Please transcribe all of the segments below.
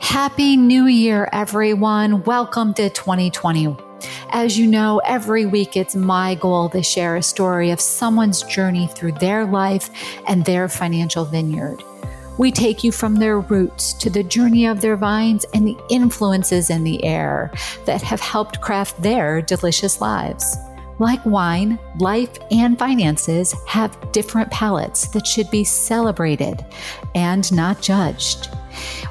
Happy New Year, everyone. Welcome to 2020. As you know, every week it's my goal to share a story of someone's journey through their life and their financial vineyard. We take you from their roots to the journey of their vines and the influences in the air that have helped craft their delicious lives. Like wine, life and finances have different palates that should be celebrated and not judged.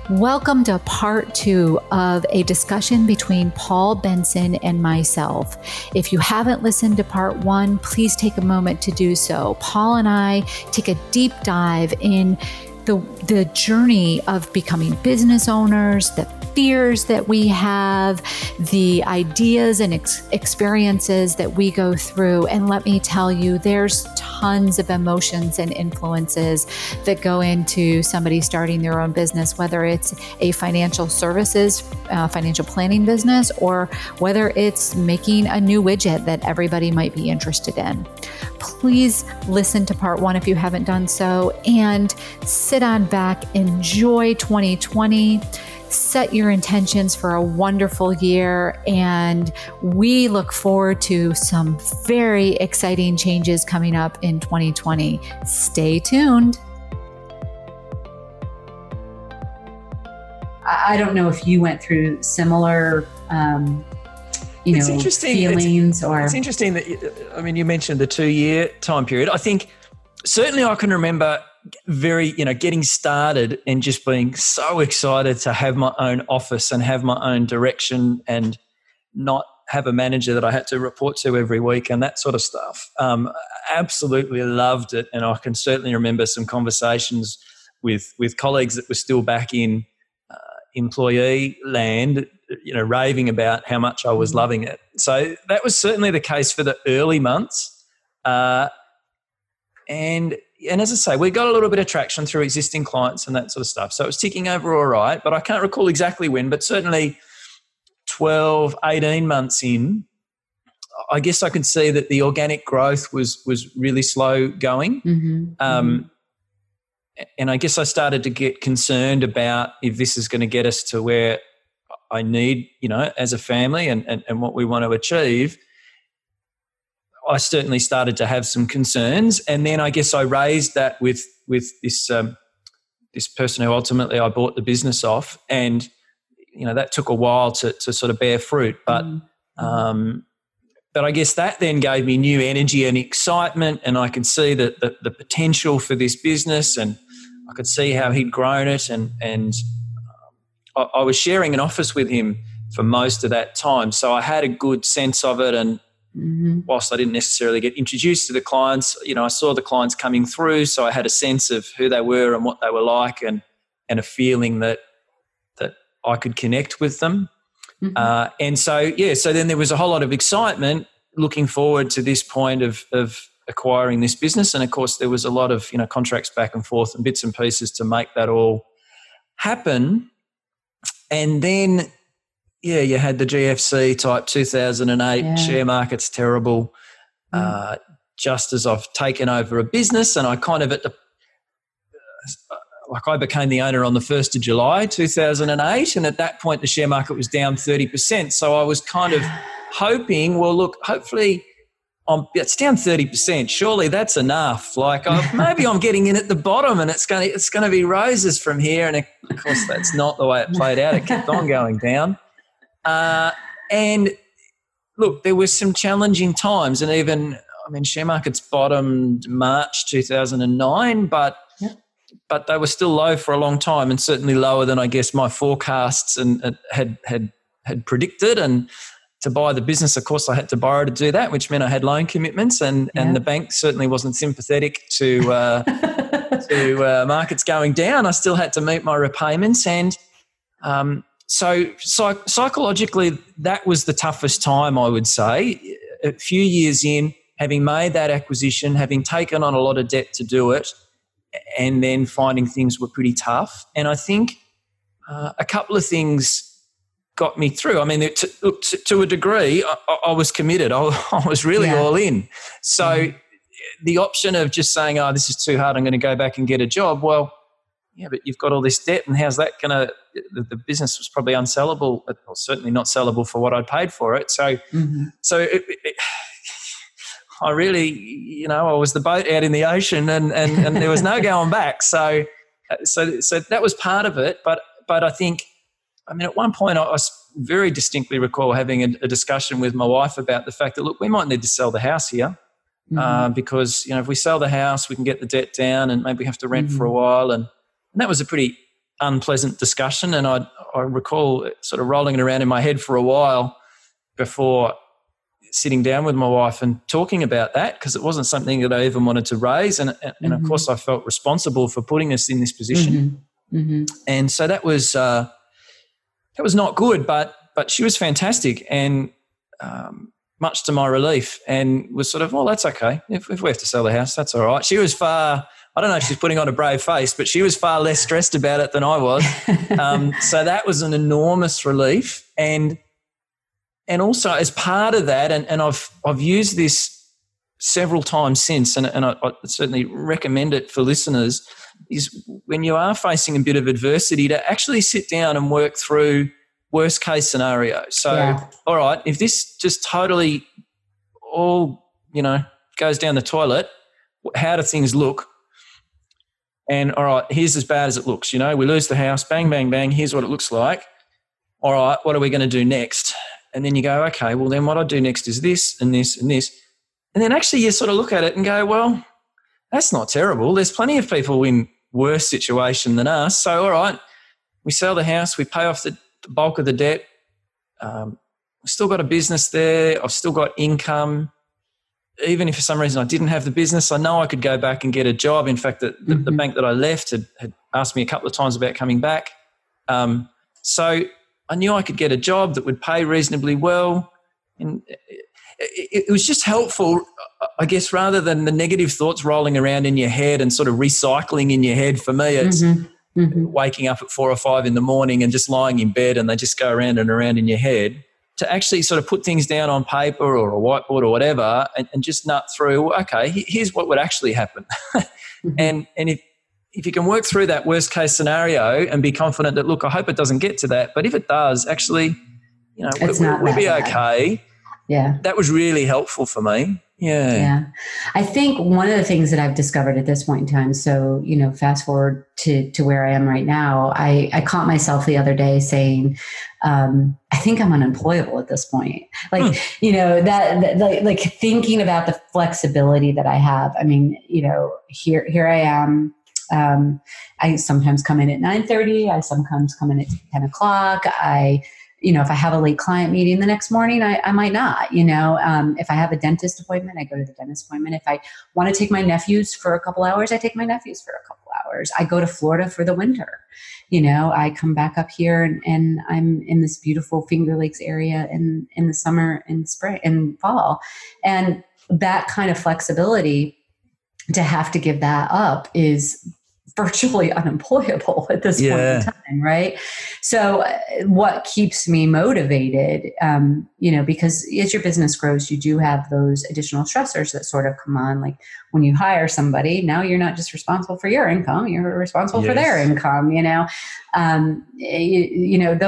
Welcome to part two of a discussion between Paul Benson and myself. If you haven't listened to part one, please take a moment to do so. Paul and I take a deep dive in the journey of becoming business owners, the fears that we have, the ideas and experiences that we go through. And let me tell you, there's tons of emotions and influences that go into somebody starting their own business, whether it's a financial services, financial planning business, or whether it's making a new widget that everybody might be interested in. Please listen to part one if you haven't done so, and sit on back, enjoy 2020. Set your intentions for a wonderful year, and we look forward to some very exciting changes coming up in 2020. Stay tuned. I don't know if you went through similar, feelings or... It's interesting that, I mean, you mentioned the 2-year time period. I think certainly I can remember very, getting started and just being so excited to have my own office and have my own direction and not have a manager that I had to report to every week and that sort of stuff. Absolutely loved it. And I can certainly remember some conversations with colleagues that were still back in employee land, raving about how much I was loving it. So that was certainly the case for the early months. And as I say, we got a little bit of traction through existing clients and that sort of stuff. So it was ticking over all right, but I can't recall exactly when, but certainly 12, 18 months in, I guess I could see that the organic growth was really slow going. And I guess I started to get concerned about if this is going to get us to where I need, as a family and what we want to achieve. I certainly started to have some concerns, and then I guess I raised that with this this person who ultimately I bought the business off, and that took a while to sort of bear fruit. But but I guess that then gave me new energy and excitement, and I could see that the potential for this business, and I could see how he'd grown it, and I was sharing an office with him for most of that time, so I had a good sense of it. And whilst I didn't necessarily get introduced to the clients, I saw the clients coming through, so I had a sense of who they were and what they were like, and a feeling that I could connect with them. So then there was a whole lot of excitement looking forward to this point of acquiring this business, and of course there was a lot of contracts back and forth and bits and pieces to make that all happen. And then you had the GFC type 2008, share market's terrible. Just as I've taken over a business, and I kind of I became the owner on the 1st of July 2008, and at that point the share market was down 30%. So I was kind of hoping, hopefully it's down 30%. Surely that's enough. Like maybe I'm getting in at the bottom, and it's going to be roses from here. And of course, that's not the way it played out. It kept on going down. And look, there were some challenging times, and even share markets bottomed March 2009, but they were still low for a long time, and certainly lower than I guess my forecasts and had predicted. And to buy the business, of course, I had to borrow to do that, which meant I had loan commitments, and the bank certainly wasn't sympathetic to markets going down. I still had to meet my repayments, and so psychologically, that was the toughest time, I would say. A few years in, having made that acquisition, having taken on a lot of debt to do it, and then finding things were pretty tough. And I think a couple of things got me through. To a degree, I was committed. I was really all in. So the option of just saying, oh, this is too hard, I'm going to go back and get a job. Well, yeah, but you've got all this debt, and how's that going to – the business was probably unsellable, or certainly not sellable for what I paid for it. So I really, I was the boat out in the ocean, and there was no going back. So that was part of it. But I think, at one point I very distinctly recall having a discussion with my wife about the fact that, look, we might need to sell the house here because, if we sell the house, we can get the debt down and maybe have to rent for a while. And that was a pretty unpleasant discussion. And I recall it sort of rolling it around in my head for a while before sitting down with my wife and talking about that, because it wasn't something that I even wanted to raise. And of course I felt responsible for putting us in this position. And so that was not good, but she was fantastic, and much to my relief, and was sort of, well, that's okay. If we have to sell the house, that's all right. She was far, I don't know if she's putting on a brave face, but she was far less stressed about it than I was. So that was an enormous relief. And also as part of that, and I've used this several times since, and I certainly recommend it for listeners, is when you are facing a bit of adversity to actually sit down and work through worst case scenario. So, all right, if this just totally all, goes down the toilet, how do things look? And all right, here's as bad as it looks, we lose the house, bang, bang, bang, here's what it looks like. All right, what are we going to do next? And then you go, okay, well then what I do next is this and this and this. And then actually you sort of look at it and go, well, that's not terrible. There's plenty of people in worse situation than us. So, all right, we sell the house, we pay off the bulk of the debt. I've still got a business there. I've still got income. Even if for some reason I didn't have the business, I know I could go back and get a job. In fact, the bank that I left had asked me a couple of times about coming back. So I knew I could get a job that would pay reasonably well. And it was just helpful, I guess, rather than the negative thoughts rolling around in your head and sort of recycling in your head. For me, it's waking up at 4 or 5 in the morning and just lying in bed, and they just go around and around in your head. To actually sort of put things down on paper or a whiteboard or whatever, and just nut through, okay, here's what would actually happen. And if you can work through that worst case scenario and be confident that, look, I hope it doesn't get to that, but if it does, actually, we'll be okay. Yeah. That was really helpful for me. Yeah. Yeah. I think one of the things that I've discovered at this point in time, so, fast forward to where I am right now, I caught myself the other day saying, I think I'm unemployable at this point. Like, that thinking about the flexibility that I have. Here I am. I sometimes come in at 9:30. I sometimes come in at 10 o'clock. If I have a late client meeting the next morning, I might not, if I have a dentist appointment, I go to the dentist appointment. If I want to take my nephews for a couple hours, I take my nephews for a couple hours. I go to Florida for the winter. I come back up here and I'm in this beautiful Finger Lakes area in the summer and spring and fall. And that kind of flexibility, to have to give that up is virtually unemployable at this point in time, right? So what keeps me motivated, because as your business grows, you do have those additional stressors that sort of come on. Like when you hire somebody, now you're not just responsible for your income, you're responsible for their income,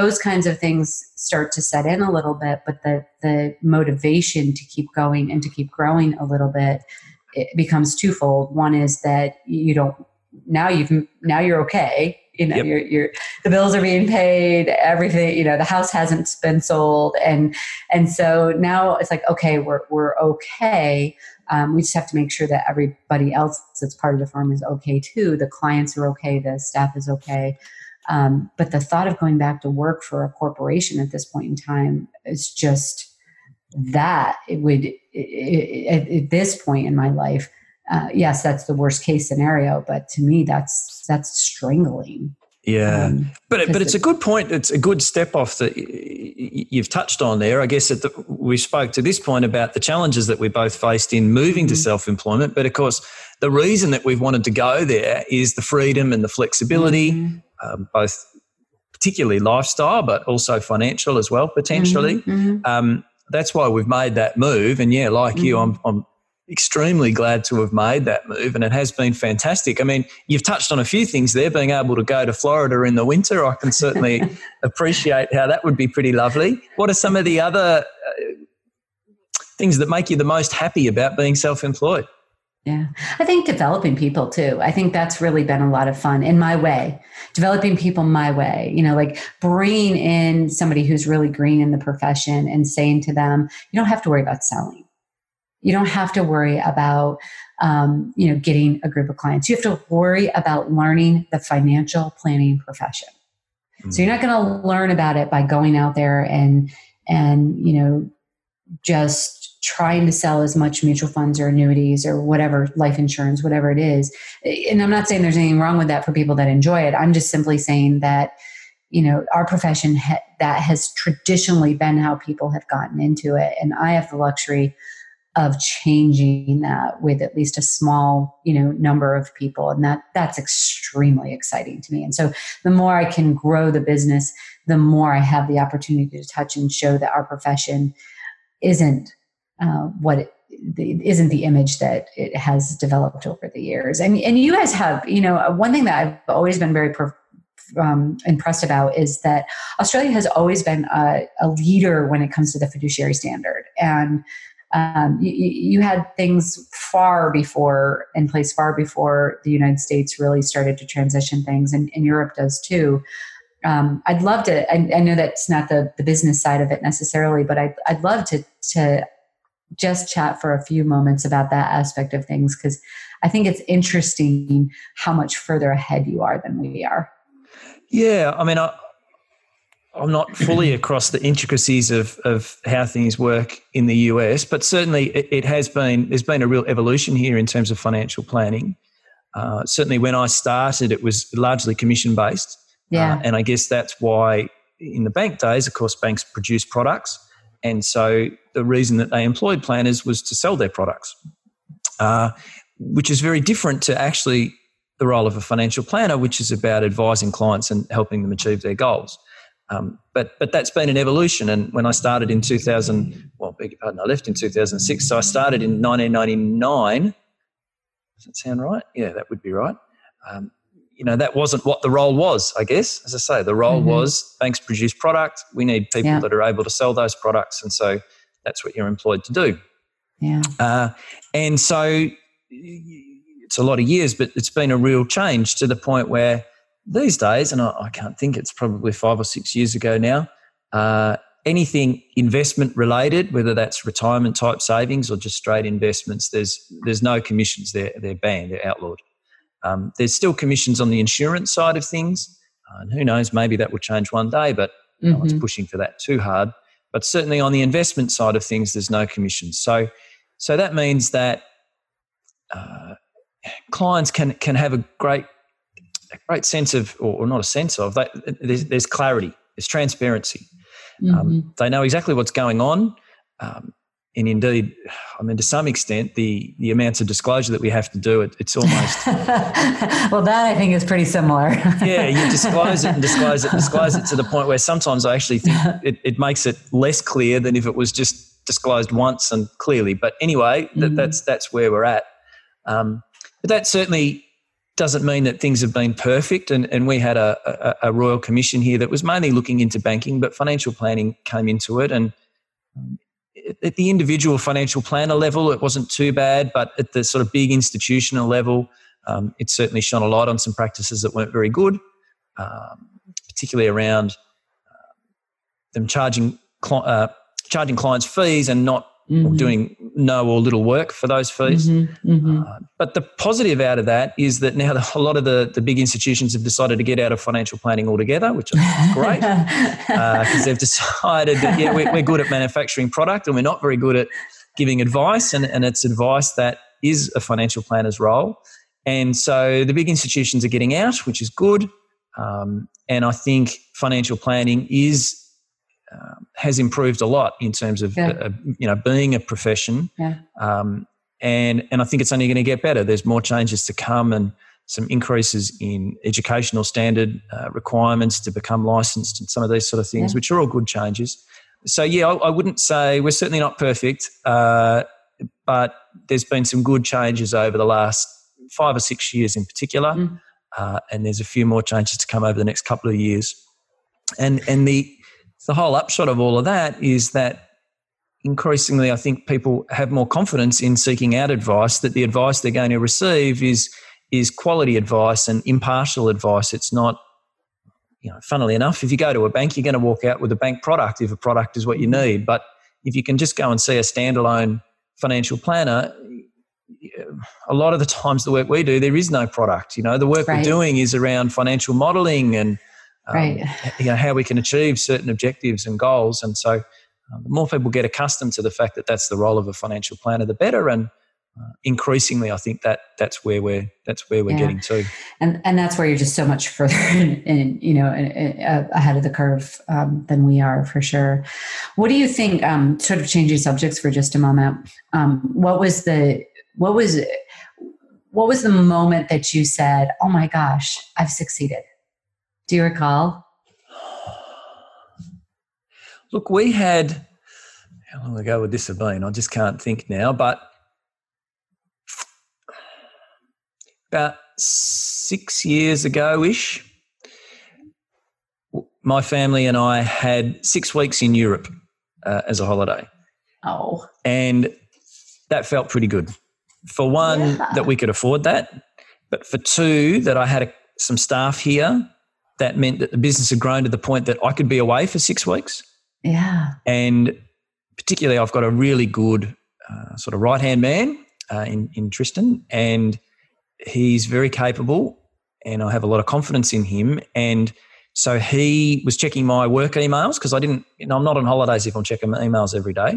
those kinds of things start to set in a little bit, but the motivation to keep going and to keep growing a little bit, it becomes twofold. One is that you don't, now you're okay. You're the bills are being paid, everything, the house hasn't been sold. And so now it's like, okay, we're okay. We just have to make sure that everybody else that's part of the firm is okay too. The clients are okay. The staff is okay. But the thought of going back to work for a corporation at this point in time is just that at this point in my life, yes, that's the worst case scenario, but to me, that's strangling. Yeah, but it's a good point. It's a good step off that you've touched on there. I guess we spoke to this point about the challenges that we both faced in moving to self-employment. But of course, the reason that we've wanted to go there is the freedom and the flexibility, both particularly lifestyle, but also financial as well, potentially. That's why we've made that move. And you, I'm extremely glad to have made that move, and it has been fantastic. I mean, you've touched on a few things there, being able to go to Florida in the winter. I can certainly appreciate how that would be pretty lovely. What are some of the other things that make you the most happy about being self-employed? Yeah. I think developing people too. I think that's really been a lot of fun in my way, developing people my way, like bringing in somebody who's really green in the profession and saying to them, you don't have to worry about selling. You don't have to worry about, getting a group of clients. You have to worry about learning the financial planning profession. Mm-hmm. So you're not going to learn about it by going out there and just trying to sell as much mutual funds or annuities or whatever, life insurance, whatever it is. And I'm not saying there's anything wrong with that for people that enjoy it. I'm just simply saying that, our profession that has traditionally been how people have gotten into it. And I have the luxury of changing that with at least a small, number of people. And that's extremely exciting to me. And so the more I can grow the business, the more I have the opportunity to touch and show that our profession isn't the image that it has developed over the years. And you guys have, one thing that I've always been very impressed about is that Australia has always been a leader when it comes to the fiduciary standard. And you had things in place far before the United States really started to transition things, and Europe does too. I'd love to, I know that's not the business side of it necessarily, but I'd love to just chat for a few moments about that aspect of things, because I think it's interesting how much further ahead you are than we are. Yeah, I mean, I'm not fully across the intricacies of how things work in the US, but certainly it has been, there's been a real evolution here in terms of financial planning. Certainly when I started, it was largely commission-based. Yeah. And I guess that's why in the bank days, of course, banks produce products. And so the reason that they employed planners was to sell their products, which is very different to actually the role of a financial planner, which is about advising clients and helping them achieve their goals. But that's been an evolution. And when I started in 2000, I left in 2006. So I started in 1999. Does that sound right? Yeah, that would be right. That wasn't what the role was, I guess. As I say, the role was banks produce product. We need people that are able to sell those products. And so that's what you're employed to do. Yeah. And so it's a lot of years, but it's been a real change to the point where these days, and I can't think, it's probably 5 or 6 years ago now, anything investment related, whether that's retirement type savings or just straight investments, there's no commissions. They're banned, they're outlawed. There's still commissions on the insurance side of things. And who knows, maybe that will change one day, but no one's pushing for that too hard. But certainly on the investment side of things, there's no commissions. So that means that clients can have a great sense of, or not a sense of, there's clarity, there's transparency. They know exactly what's going on. And indeed, I mean, to some extent, the amounts of disclosure that we have to do, it's almost... Well, that I think is pretty similar. Yeah, you disclose it and disclose it and disclose it to the point where sometimes I actually think it makes it less clear than if it was just disclosed once and clearly. But anyway, that's where we're at. But that certainly doesn't mean that things have been perfect. And we had a Royal Commission here that was mainly looking into banking, but financial planning came into it. And at the individual financial planner level, it wasn't too bad, but at the sort of big institutional level, it certainly shone a light on some practices that weren't very good, particularly around them charging clients fees and not doing no or little work for those fees. But the positive out of that is that now a lot of the big institutions have decided to get out of financial planning altogether, which is great, because they've decided that, yeah, we're good at manufacturing product and we're not very good at giving advice, and it's advice that is a financial planner's role. And so the big institutions are getting out, which is good. And I think financial planning is... has improved a lot in terms of being a profession, and I think it's only going to get better. There's more changes to come and some increases in educational standard requirements to become licensed and some of these sort of things, which are all good changes. So yeah, I wouldn't say we're certainly not perfect, but there's been some good changes over the last 5 or 6 years in particular, and there's a few more changes to come over the next couple of years, and the whole upshot of all of that is that increasingly I think people have more confidence in seeking out advice, that the advice they're going to receive is quality advice and impartial advice. It's not, funnily enough, if you go to a bank, you're going to walk out with a bank product if a product is what you need. But if you can just go and see a standalone financial planner, a lot of the times the work we do, there is no product. The work we're doing is around financial modelling and how we can achieve certain objectives and goals. And so the more people get accustomed to the fact that that's the role of a financial planner, the better. And increasingly, I think that's where we're getting to. And that's where you're just so much further in ahead of the curve than we are, for sure. What do you think, sort of changing subjects for just a moment, what was the moment that you said, oh my gosh, I've succeeded? Do you recall? Look, we had, how long ago would this have been? I just can't think now, but about 6 years ago-ish, my family and I had 6 weeks in Europe as a holiday. Oh. And that felt pretty good. For one, that we could afford that, but for two, that I had some staff here. That meant that the business had grown to the point that I could be away for 6 weeks. Yeah. And particularly I've got a really good sort of right-hand man in Tristan, and he's very capable and I have a lot of confidence in him. And so he was checking my work emails because I didn't, I'm not on holidays if I'm checking my emails every day.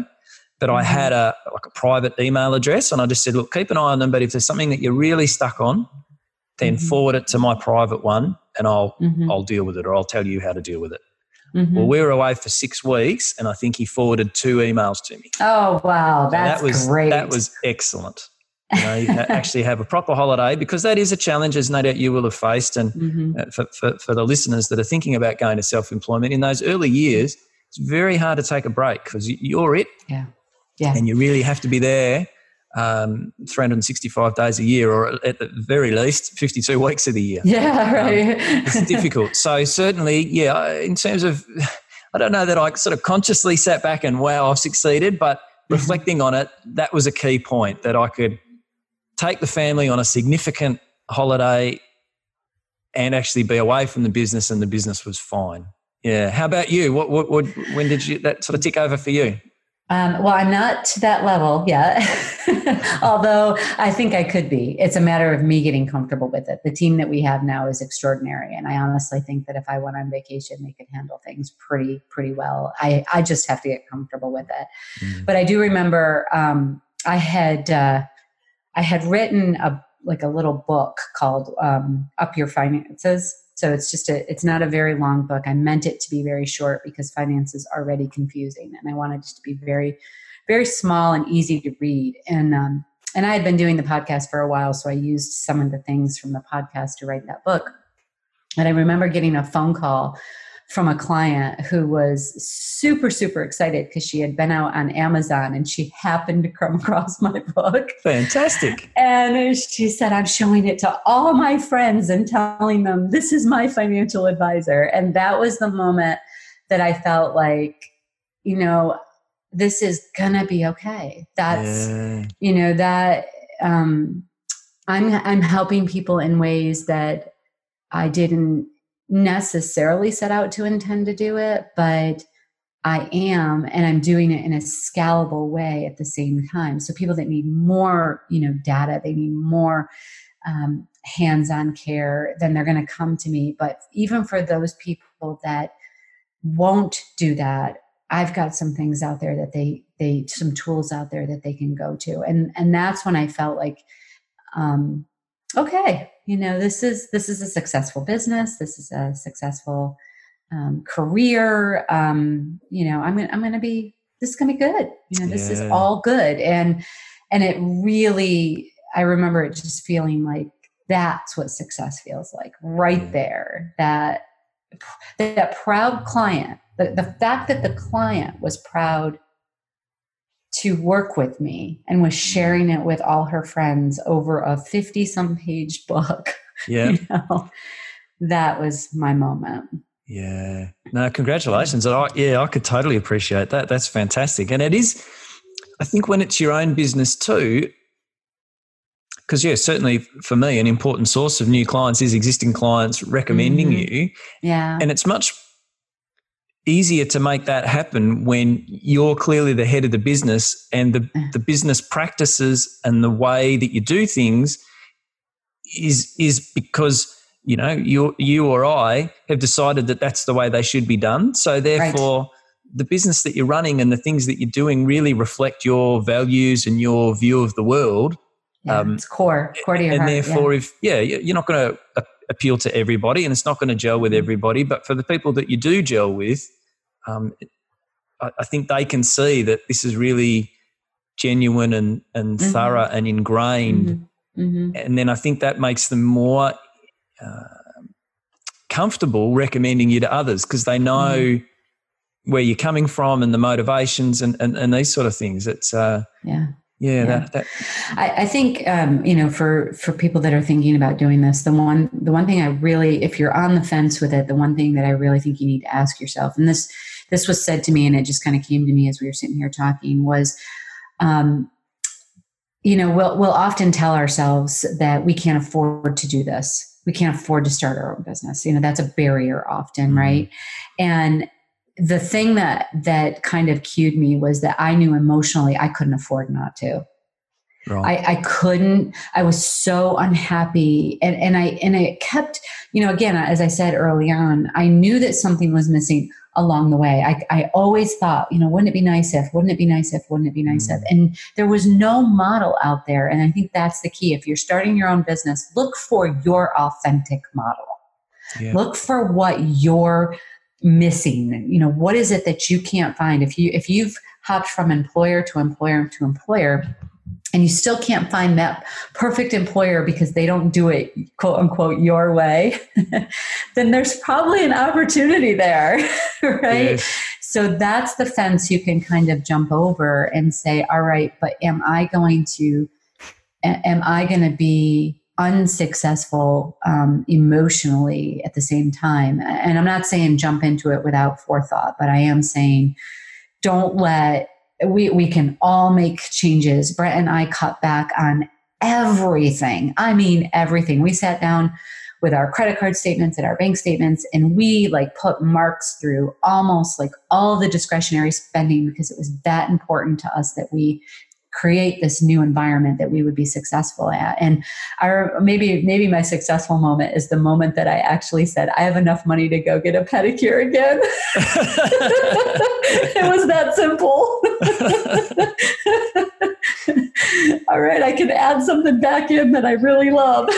But I had a private email address, and I just said, look, keep an eye on them, but if there's something that you're really stuck on, then forward it to my private one and I'll deal with it, or I'll tell you how to deal with it. Well, we were away for 6 weeks and I think he forwarded 2 emails to me. Oh, wow. That was great. That was excellent. You actually have a proper holiday, because that is a challenge, as no doubt you will have faced. And for the listeners that are thinking about going to self-employment, in those early years, it's very hard to take a break because you're it. Yeah. Yeah. And you really have to be there 365 days a year, or at the very least 52 weeks of the year. Yeah, right. It's difficult. So certainly, in terms of, I don't know that I sort of consciously sat back and, wow, I've succeeded, but reflecting on it, that was a key point, that I could take the family on a significant holiday and actually be away from the business, and the business was fine. Yeah. How about you? When did you, that sort of tick over for you? Well, I'm not to that level yet, although I think I could be. It's a matter of me getting comfortable with it. The team that we have now is extraordinary, and I honestly think that if I went on vacation, they could handle things pretty well. I just have to get comfortable with it. But I do remember I had written a little book called Up Your Finances. So it's not a very long book. I meant it to be very short because finance is already confusing, and I wanted it to be very, very small and easy to read. And I had been doing the podcast for a while, so I used some of the things from the podcast to write that book. And I remember getting a phone call from a client who was super, super excited because she had been out on Amazon and she happened to come across my book. Fantastic. And she said, I'm showing it to all my friends and telling them, this is my financial advisor. And that was the moment that I felt like, you know, this is gonna be okay. That's, you know, that I'm helping people in ways that I didn't necessarily set out to intend to do it, but I am, and I'm doing it in a scalable way at the same time. So people that need more, you know, data, they need more hands-on care, then they're going to come to me. But even for those people that won't do that, I've got some things out there that they some tools out there that they can go to. And that's when I felt like, okay, you know, this is a successful business. This is a successful career. You know, this is gonna be good. You know, this is all good. And it really, I remember it just feeling like that's what success feels like right there. That proud client, the fact that the client was proud to work with me and was sharing it with all her friends over a 50-some page book. Yeah. You know, that was my moment. Yeah. No, congratulations. I could totally appreciate that. That's fantastic. And it is, I think when it's your own business too, because certainly for me, an important source of new clients is existing clients recommending you. Yeah. And it's much easier to make that happen when you're clearly the head of the business, and the business practices and the way that you do things is because, you know, you or I have decided that that's the way they should be done. So therefore, the business that you're running and the things that you're doing really reflect your values and your view of the world. Yeah, it's core to your heart. And therefore, if you're not going to appeal to everybody, and it's not going to gel with everybody, but for the people that you do gel with, I think they can see that this is really genuine and thorough and ingrained. Mm-hmm. And then I think that makes them more comfortable recommending you to others, because they know where you're coming from and the motivations and these sort of things. It's I think, you know, for people that are thinking about doing this, the one thing I really, if you're on the fence with it, the one thing that I really think you need to ask yourself, and this was said to me and it just kind of came to me as we were sitting here talking, was, you know, we'll often tell ourselves that we can't afford to do this. We can't afford to start our own business. You know, that's a barrier often. Right. And the thing that kind of cued me was that I knew emotionally I couldn't afford not to. I was so unhappy. And I kept, you know, again, as I said early on, I knew that something was missing along the way. I always thought, you know, wouldn't it be nice if, and there was no model out there. And I think that's the key. If you're starting your own business, look for your authentic model, look for what your missing, you know, what is it that you can't find? If you've hopped from employer to employer to employer, and you still can't find that perfect employer because they don't do it, quote unquote, your way, then there's probably an opportunity there, right? Yes. So that's the fence you can kind of jump over and say, all right, but am I going to be unsuccessful emotionally at the same time? And I'm not saying jump into it without forethought, but I am saying don't let, we can all make changes. Brett and I cut back on everything. I mean, everything. We sat down with our credit card statements and our bank statements, and we like put marks through almost like all the discretionary spending, because it was that important to us that we create this new environment that we would be successful at. And maybe my successful moment is the moment that I actually said, I have enough money to go get a pedicure again. It was that simple. All right, I can add something back in that I really love.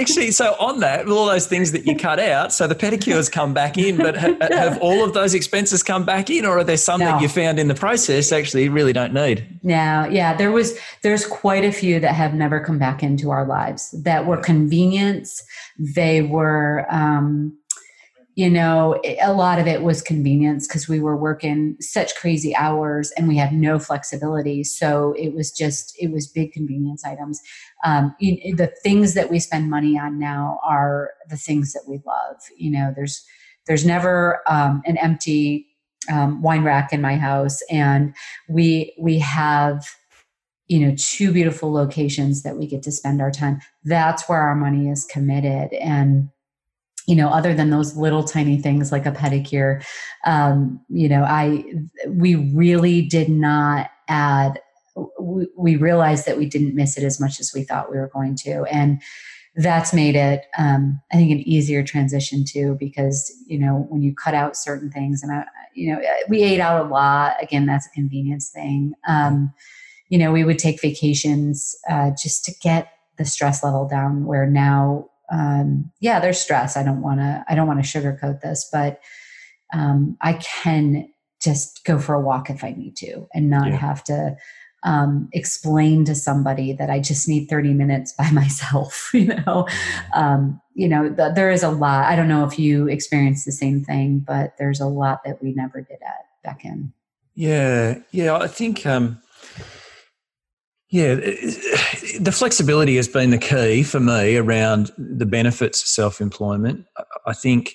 Actually, so on that, all those things that you cut out, so the pedicures come back in, but have all of those expenses come back in, or are there some that you found in the process actually you really don't need? No, yeah, there's quite a few that have never come back into our lives that were convenience. They were, a lot of it was convenience because we were working such crazy hours and we had no flexibility. So it was big convenience items. The things that we spend money on now are the things that we love. There's never an empty wine rack in my house, and we have, two beautiful locations that we get to spend our time. That's where our money is committed. And, other than those little tiny things like a pedicure, we really did not add, we realized that we didn't miss it as much as we thought we were going to. And that's made it, I think, an easier transition too, because, when you cut out certain things and, we ate out a lot. Again, that's a convenience thing. We would take vacations just to get the stress level down, where now, there's stress. I don't want to sugarcoat this, but I can just go for a walk if I need to and not have to explain to somebody that I just need 30 minutes by myself. There is a lot. I don't know if you experience the same thing, but there's a lot that we never did back in. Yeah. Yeah. I think, the flexibility has been the key for me around the benefits of self-employment. I think,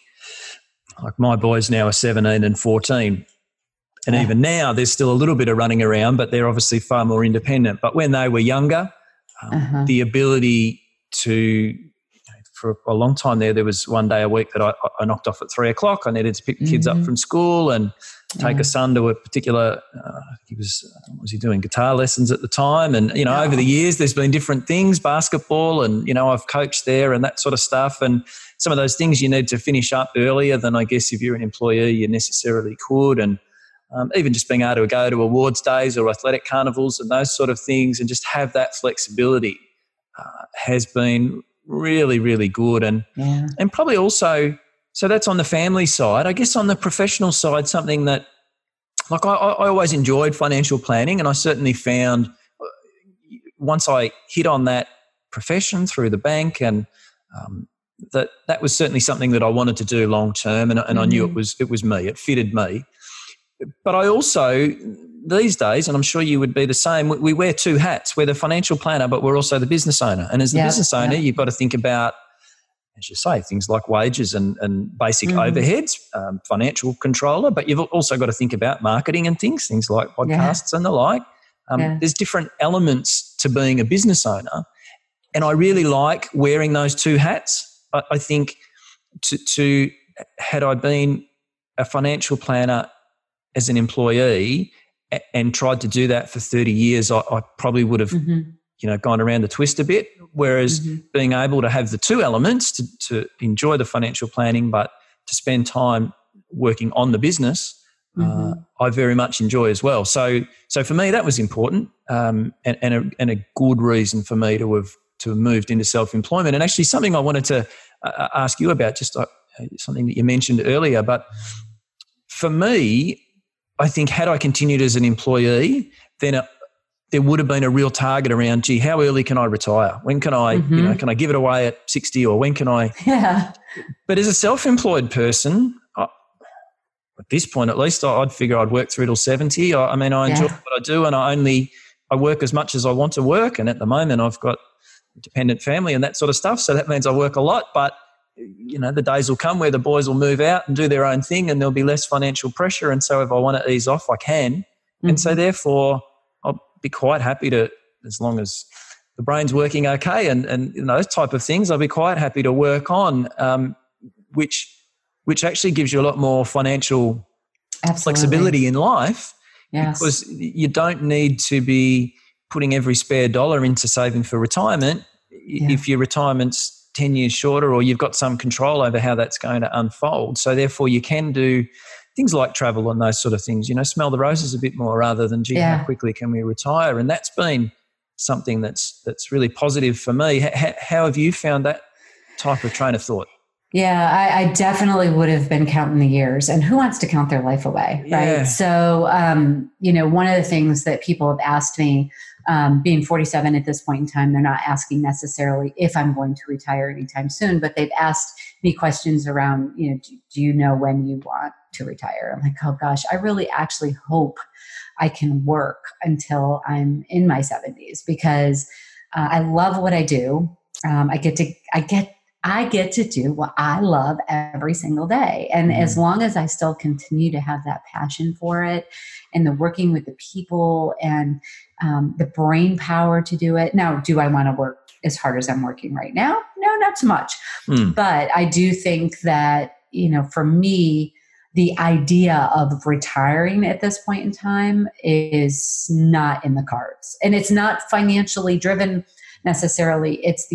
like, my boys now are 17 and 14, and even now there's still a little bit of running around, but they're obviously far more independent. But when they were younger, the ability to, for a long time there was one day a week that I knocked off at 3:00. I needed to pick the kids up from school and take a son to a particular, he was doing guitar lessons at the time. And, over the years, there's been different things, basketball, and, I've coached there and that sort of stuff. And some of those things you need to finish up earlier than, I guess, if you're an employee, you necessarily could. And even just being able to go to awards days or athletic carnivals and those sort of things and just have that flexibility has been really, really good. And and probably also, so that's on the family side. I guess on the professional side, something that, like, I always enjoyed financial planning, and I certainly found once I hit on that profession through the bank, and that was certainly something that I wanted to do long term, and I knew it was me. It fitted me. But I also, these days, and I'm sure you would be the same, we wear two hats. We're the financial planner, but we're also the business owner. And as the business owner, you've got to think about, as you say, things like wages and basic overheads, financial controller, but you've also got to think about marketing and things like podcasts and the like. There's different elements to being a business owner, and I really like wearing those two hats. I think to had I been a financial planner as an employee and tried to do that for 30 years, I probably would have gone around the twist a bit, whereas being able to have the two elements to enjoy the financial planning but to spend time working on the business, I very much enjoy as well. So for me that was important, and a good reason for me to have moved into self-employment. And actually something I wanted to ask you about, just something that you mentioned earlier, but for me, I think had I continued as an employee, then there would have been a real target around, gee, how early can I retire? When can I, can I give it away at 60, or when can I? Yeah. But as a self-employed person, at this point at least, I'd figure I'd work through till 70. I enjoy what I do, and I work as much as I want to work. And at the moment I've got a dependent family and that sort of stuff. So that means I work a lot, but the days will come where the boys will move out and do their own thing, and there'll be less financial pressure. And so if I want to ease off, I can. And so therefore, be quite happy to, as long as the brain's working okay and those type of things, I'll be quite happy to work on, which actually gives you a lot more financial flexibility in life, because you don't need to be putting every spare dollar into saving for retirement if your retirement's 10 years shorter, or you've got some control over how that's going to unfold. So therefore you can do things like travel and those sort of things, smell the roses a bit more rather than, gee, how quickly can we retire? And that's been something that's really positive for me. How have you found that type of train of thought? Yeah, I definitely would have been counting the years, and who wants to count their life away, yeah. right? So, one of the things that people have asked me, being 47 at this point in time, they're not asking necessarily if I'm going to retire anytime soon, but they've asked me questions around, do you know when you want to retire? I'm like, oh gosh, I really actually hope I can work until I'm in my 70s because I love what I do. I get to do what I love every single day. And as long as I still continue to have that passion for it and the working with the people and the brain power to do it. Now, do I want to work as hard as I'm working right now? No, not so much. But I do think that, for me, the idea of retiring at this point in time is not in the cards. And it's not financially driven necessarily. It's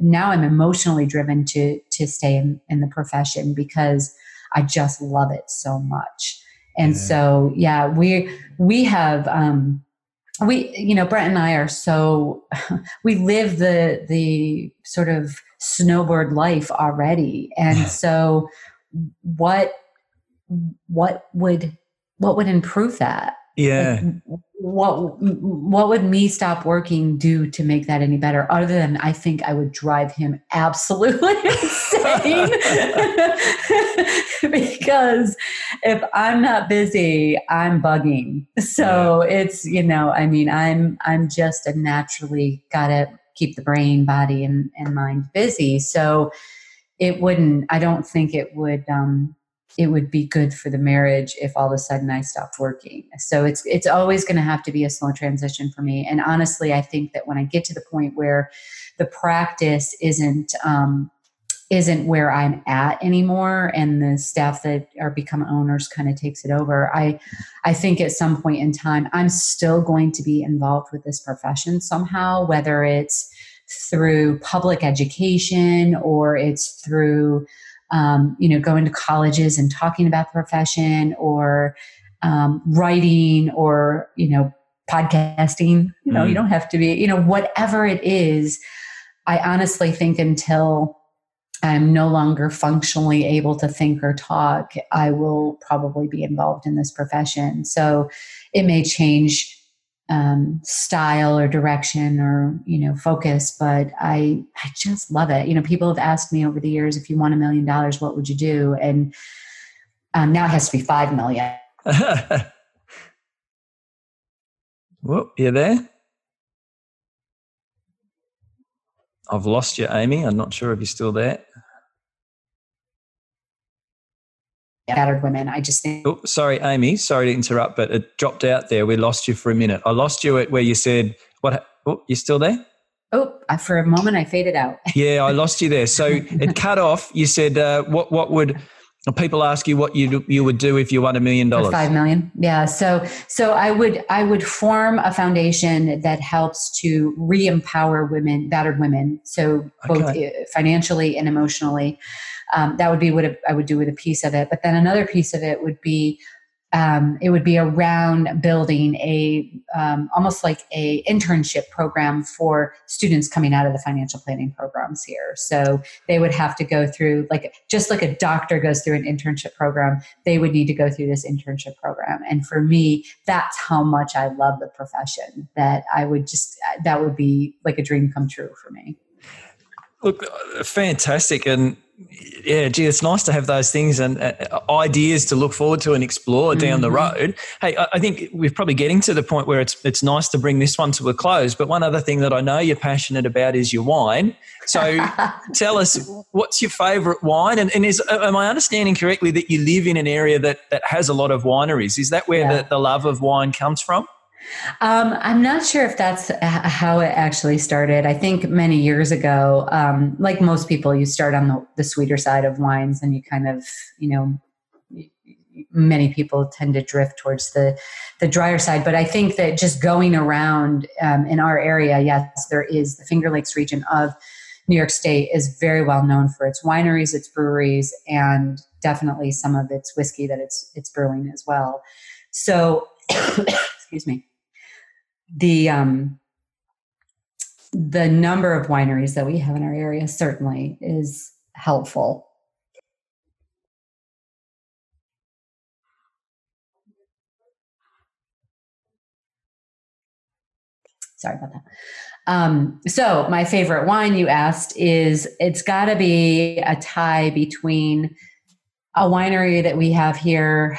now I'm emotionally driven to stay in the profession because I just love it so much. And so, yeah, we have, Brett and I are we live the sort of snowbird life already. And so what would improve that? Yeah. Like, what would me stop working do to make that any better? Other than I think I would drive him absolutely insane because if I'm not busy, I'm bugging. So it's, I'm just a naturally got to keep the brain, body and mind busy. So it would be good for the marriage if all of a sudden I stopped working. So it's always going to have to be a slow transition for me. And honestly, I think that when I get to the point where the practice isn't where I'm at anymore, and the staff that are become owners kind of takes it over, I think at some point in time, I'm still going to be involved with this profession somehow, whether it's through public education or it's through going to colleges and talking about the profession or writing or, podcasting. You don't have to be, whatever it is. I honestly think until I'm no longer functionally able to think or talk, I will probably be involved in this profession. So it may change style or direction or, focus, but I just love it. People have asked me over the years, if you won $1 million, what would you do? And now it has to be 5 million. Whoop, you there? I've lost you, Amy. I'm not sure if you're still there. Battered women. I just think. Oh, sorry, Amy. Sorry to interrupt, but it dropped out there. We lost you for a minute. I lost you at where you said, "What? Oh, you still there?" Oh, for a moment I faded out. Yeah, I lost you there. So it cut off. You said, "What would people ask you? What you would do if you won $1 million?" 5 million. Yeah. So I would form a foundation that helps to re-empower women, battered women. So both financially and emotionally. That would be what I would do with a piece of it. But then another piece of it would be, around building almost like a internship program for students coming out of the financial planning programs here. So they would have to go through, just like a doctor goes through an internship program, they would need to go through this internship program. And for me, that's how much I love the profession that that would be like a dream come true for me. Look, fantastic. And yeah, gee, it's nice to have those things and ideas to look forward to and explore down the road. Hey, I think we're probably getting to the point where it's nice to bring this one to a close. But one other thing that I know you're passionate about is your wine. So tell us, what's your favourite wine? And am I understanding correctly that you live in an area that has a lot of wineries? Is that where the love of wine comes from? I'm not sure if that's how it actually started. I think many years ago, like most people, you start on the sweeter side of wines and you kind of, many people tend to drift towards the drier side. But I think that just going around in our area, yes, there is the Finger Lakes region of New York State is very well known for its wineries, its breweries, and definitely some of its whiskey that it's brewing as well. So, excuse me. The the number of wineries that we have in our area certainly is helpful. Sorry about that. So my favorite wine, you asked, is it's got to be a tie between a winery that we have here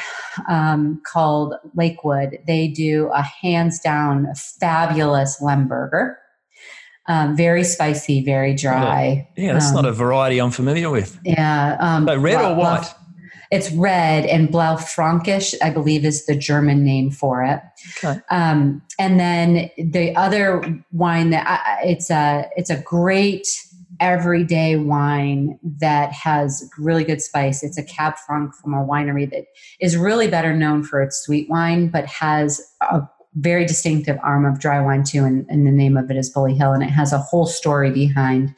called Lakewood. They do a hands down fabulous Lemberger. Very spicy, very dry. Yeah, that's not a variety I'm familiar with. Yeah. But red or white? It's red, and Blaufränkisch, I believe, is the German name for it. Okay. And then the other wine that it's a great everyday wine that has really good spice. It's a Cab Franc from a winery that is really better known for its sweet wine, but has a very distinctive arm of dry wine too. And the name of it is Bully Hill, and it has a whole story behind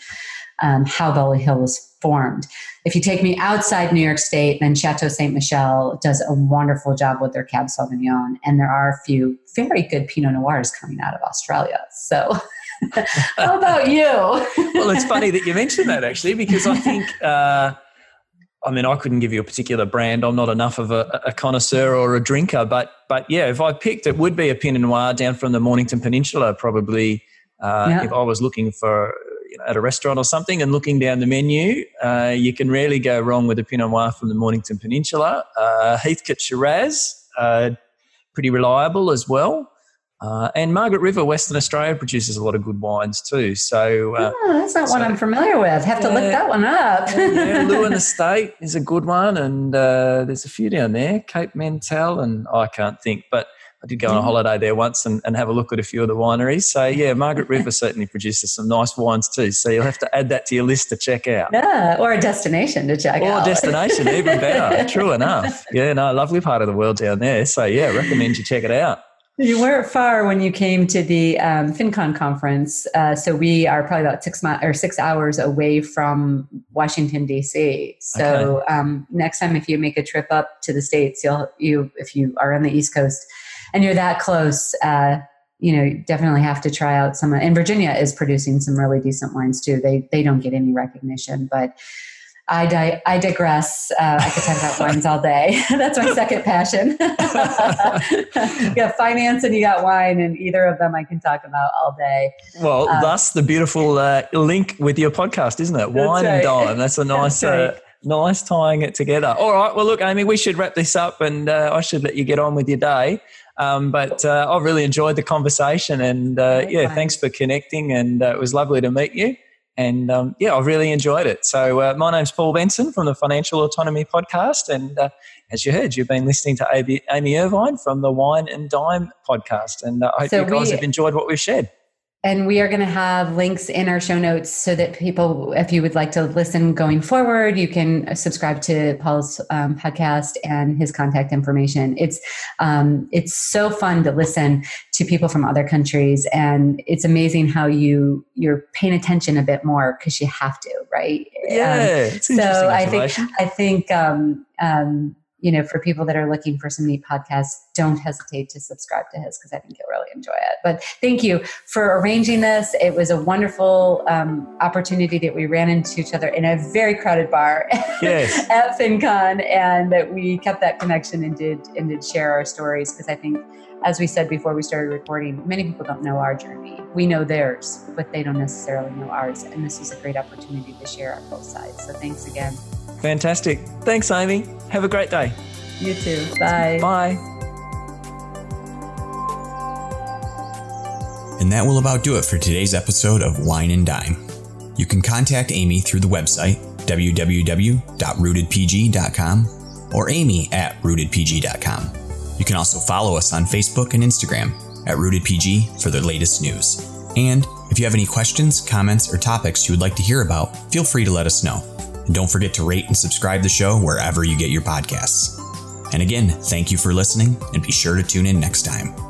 how Bully Hill was formed. If you take me outside New York State, then Chateau Saint-Michel does a wonderful job with their Cab Sauvignon, and there are a few very good Pinot Noirs coming out of Australia. So how about you? Well, it's funny that you mentioned that, actually, because I think, I couldn't give you a particular brand. I'm not enough of a connoisseur or a drinker, but yeah, if I picked, it would be a Pinot Noir down from the Mornington Peninsula, probably, if I was looking for at a restaurant or something and looking down the menu, you can rarely go wrong with a Pinot Noir from the Mornington Peninsula. Heathcote Shiraz, pretty reliable as well. And Margaret River, Western Australia, produces a lot of good wines too. So that's not one I'm familiar with. Have to look that one up. Lewin Estate is a good one, and there's a few down there, Cape Mentel, and I can't think, but I did go on a holiday there once and have a look at a few of the wineries. So, yeah, Margaret River certainly produces some nice wines too. So you'll have to add that to your list to check out. Yeah, or a destination to check out. Or a destination, even better. True enough. Yeah, no, lovely part of the world down there. So, yeah, recommend you check it out. You weren't far when you came to the FinCon conference. So we are probably about 6 hours away from Washington, D.C. So next time if you make a trip up to the States, if you are on the East Coast, and you're that close, you definitely have to try out some. And Virginia is producing some really decent wines too. They don't get any recognition, but I digress. I could talk about wines all day. That's my second passion. You got finance and you got wine, and either of them I can talk about all day. Well, that's the beautiful link with your podcast, isn't it? Wine and Dime. That's a nice... nice tying it together. All right. Well, look, Amy, we should wrap this up, and I should let you get on with your day. But I really enjoyed the conversation, and thanks for connecting. And it was lovely to meet you. And I really enjoyed it. So my name's Paul Benson from the Financial Autonomy Podcast. And as you heard, you've been listening to Amy Irvine from the Wine and Dime Podcast. And I hope you guys have enjoyed what we've shared. And we are going to have links in our show notes so that people, if you would like to listen going forward, you can subscribe to Paul's podcast and his contact information. It's so fun to listen to people from other countries, and it's amazing how you're paying attention a bit more because you have to, right? Yeah. So I think for people that are looking for some neat podcasts, don't hesitate to subscribe to his, because I think you'll really enjoy it. But thank you for arranging this. It was a wonderful opportunity that we ran into each other in a very crowded bar at FinCon, and that we kept that connection and did share our stories, because I think, as we said before we started recording, many people don't know our journey. We know theirs, but they don't necessarily know ours. And this was a great opportunity to share on both sides. So thanks again. Fantastic. Thanks, Amy. Have a great day. You too. Bye. Bye. And that will about do it for today's episode of Wine and Dime. You can contact Amy through the website, www.rootedpg.com, or amy@rootedpg.com. You can also follow us on Facebook and Instagram @RootedPG for the latest news. And if you have any questions, comments, or topics you would like to hear about, feel free to let us know. And don't forget to rate and subscribe the show wherever you get your podcasts. And again, thank you for listening, and be sure to tune in next time.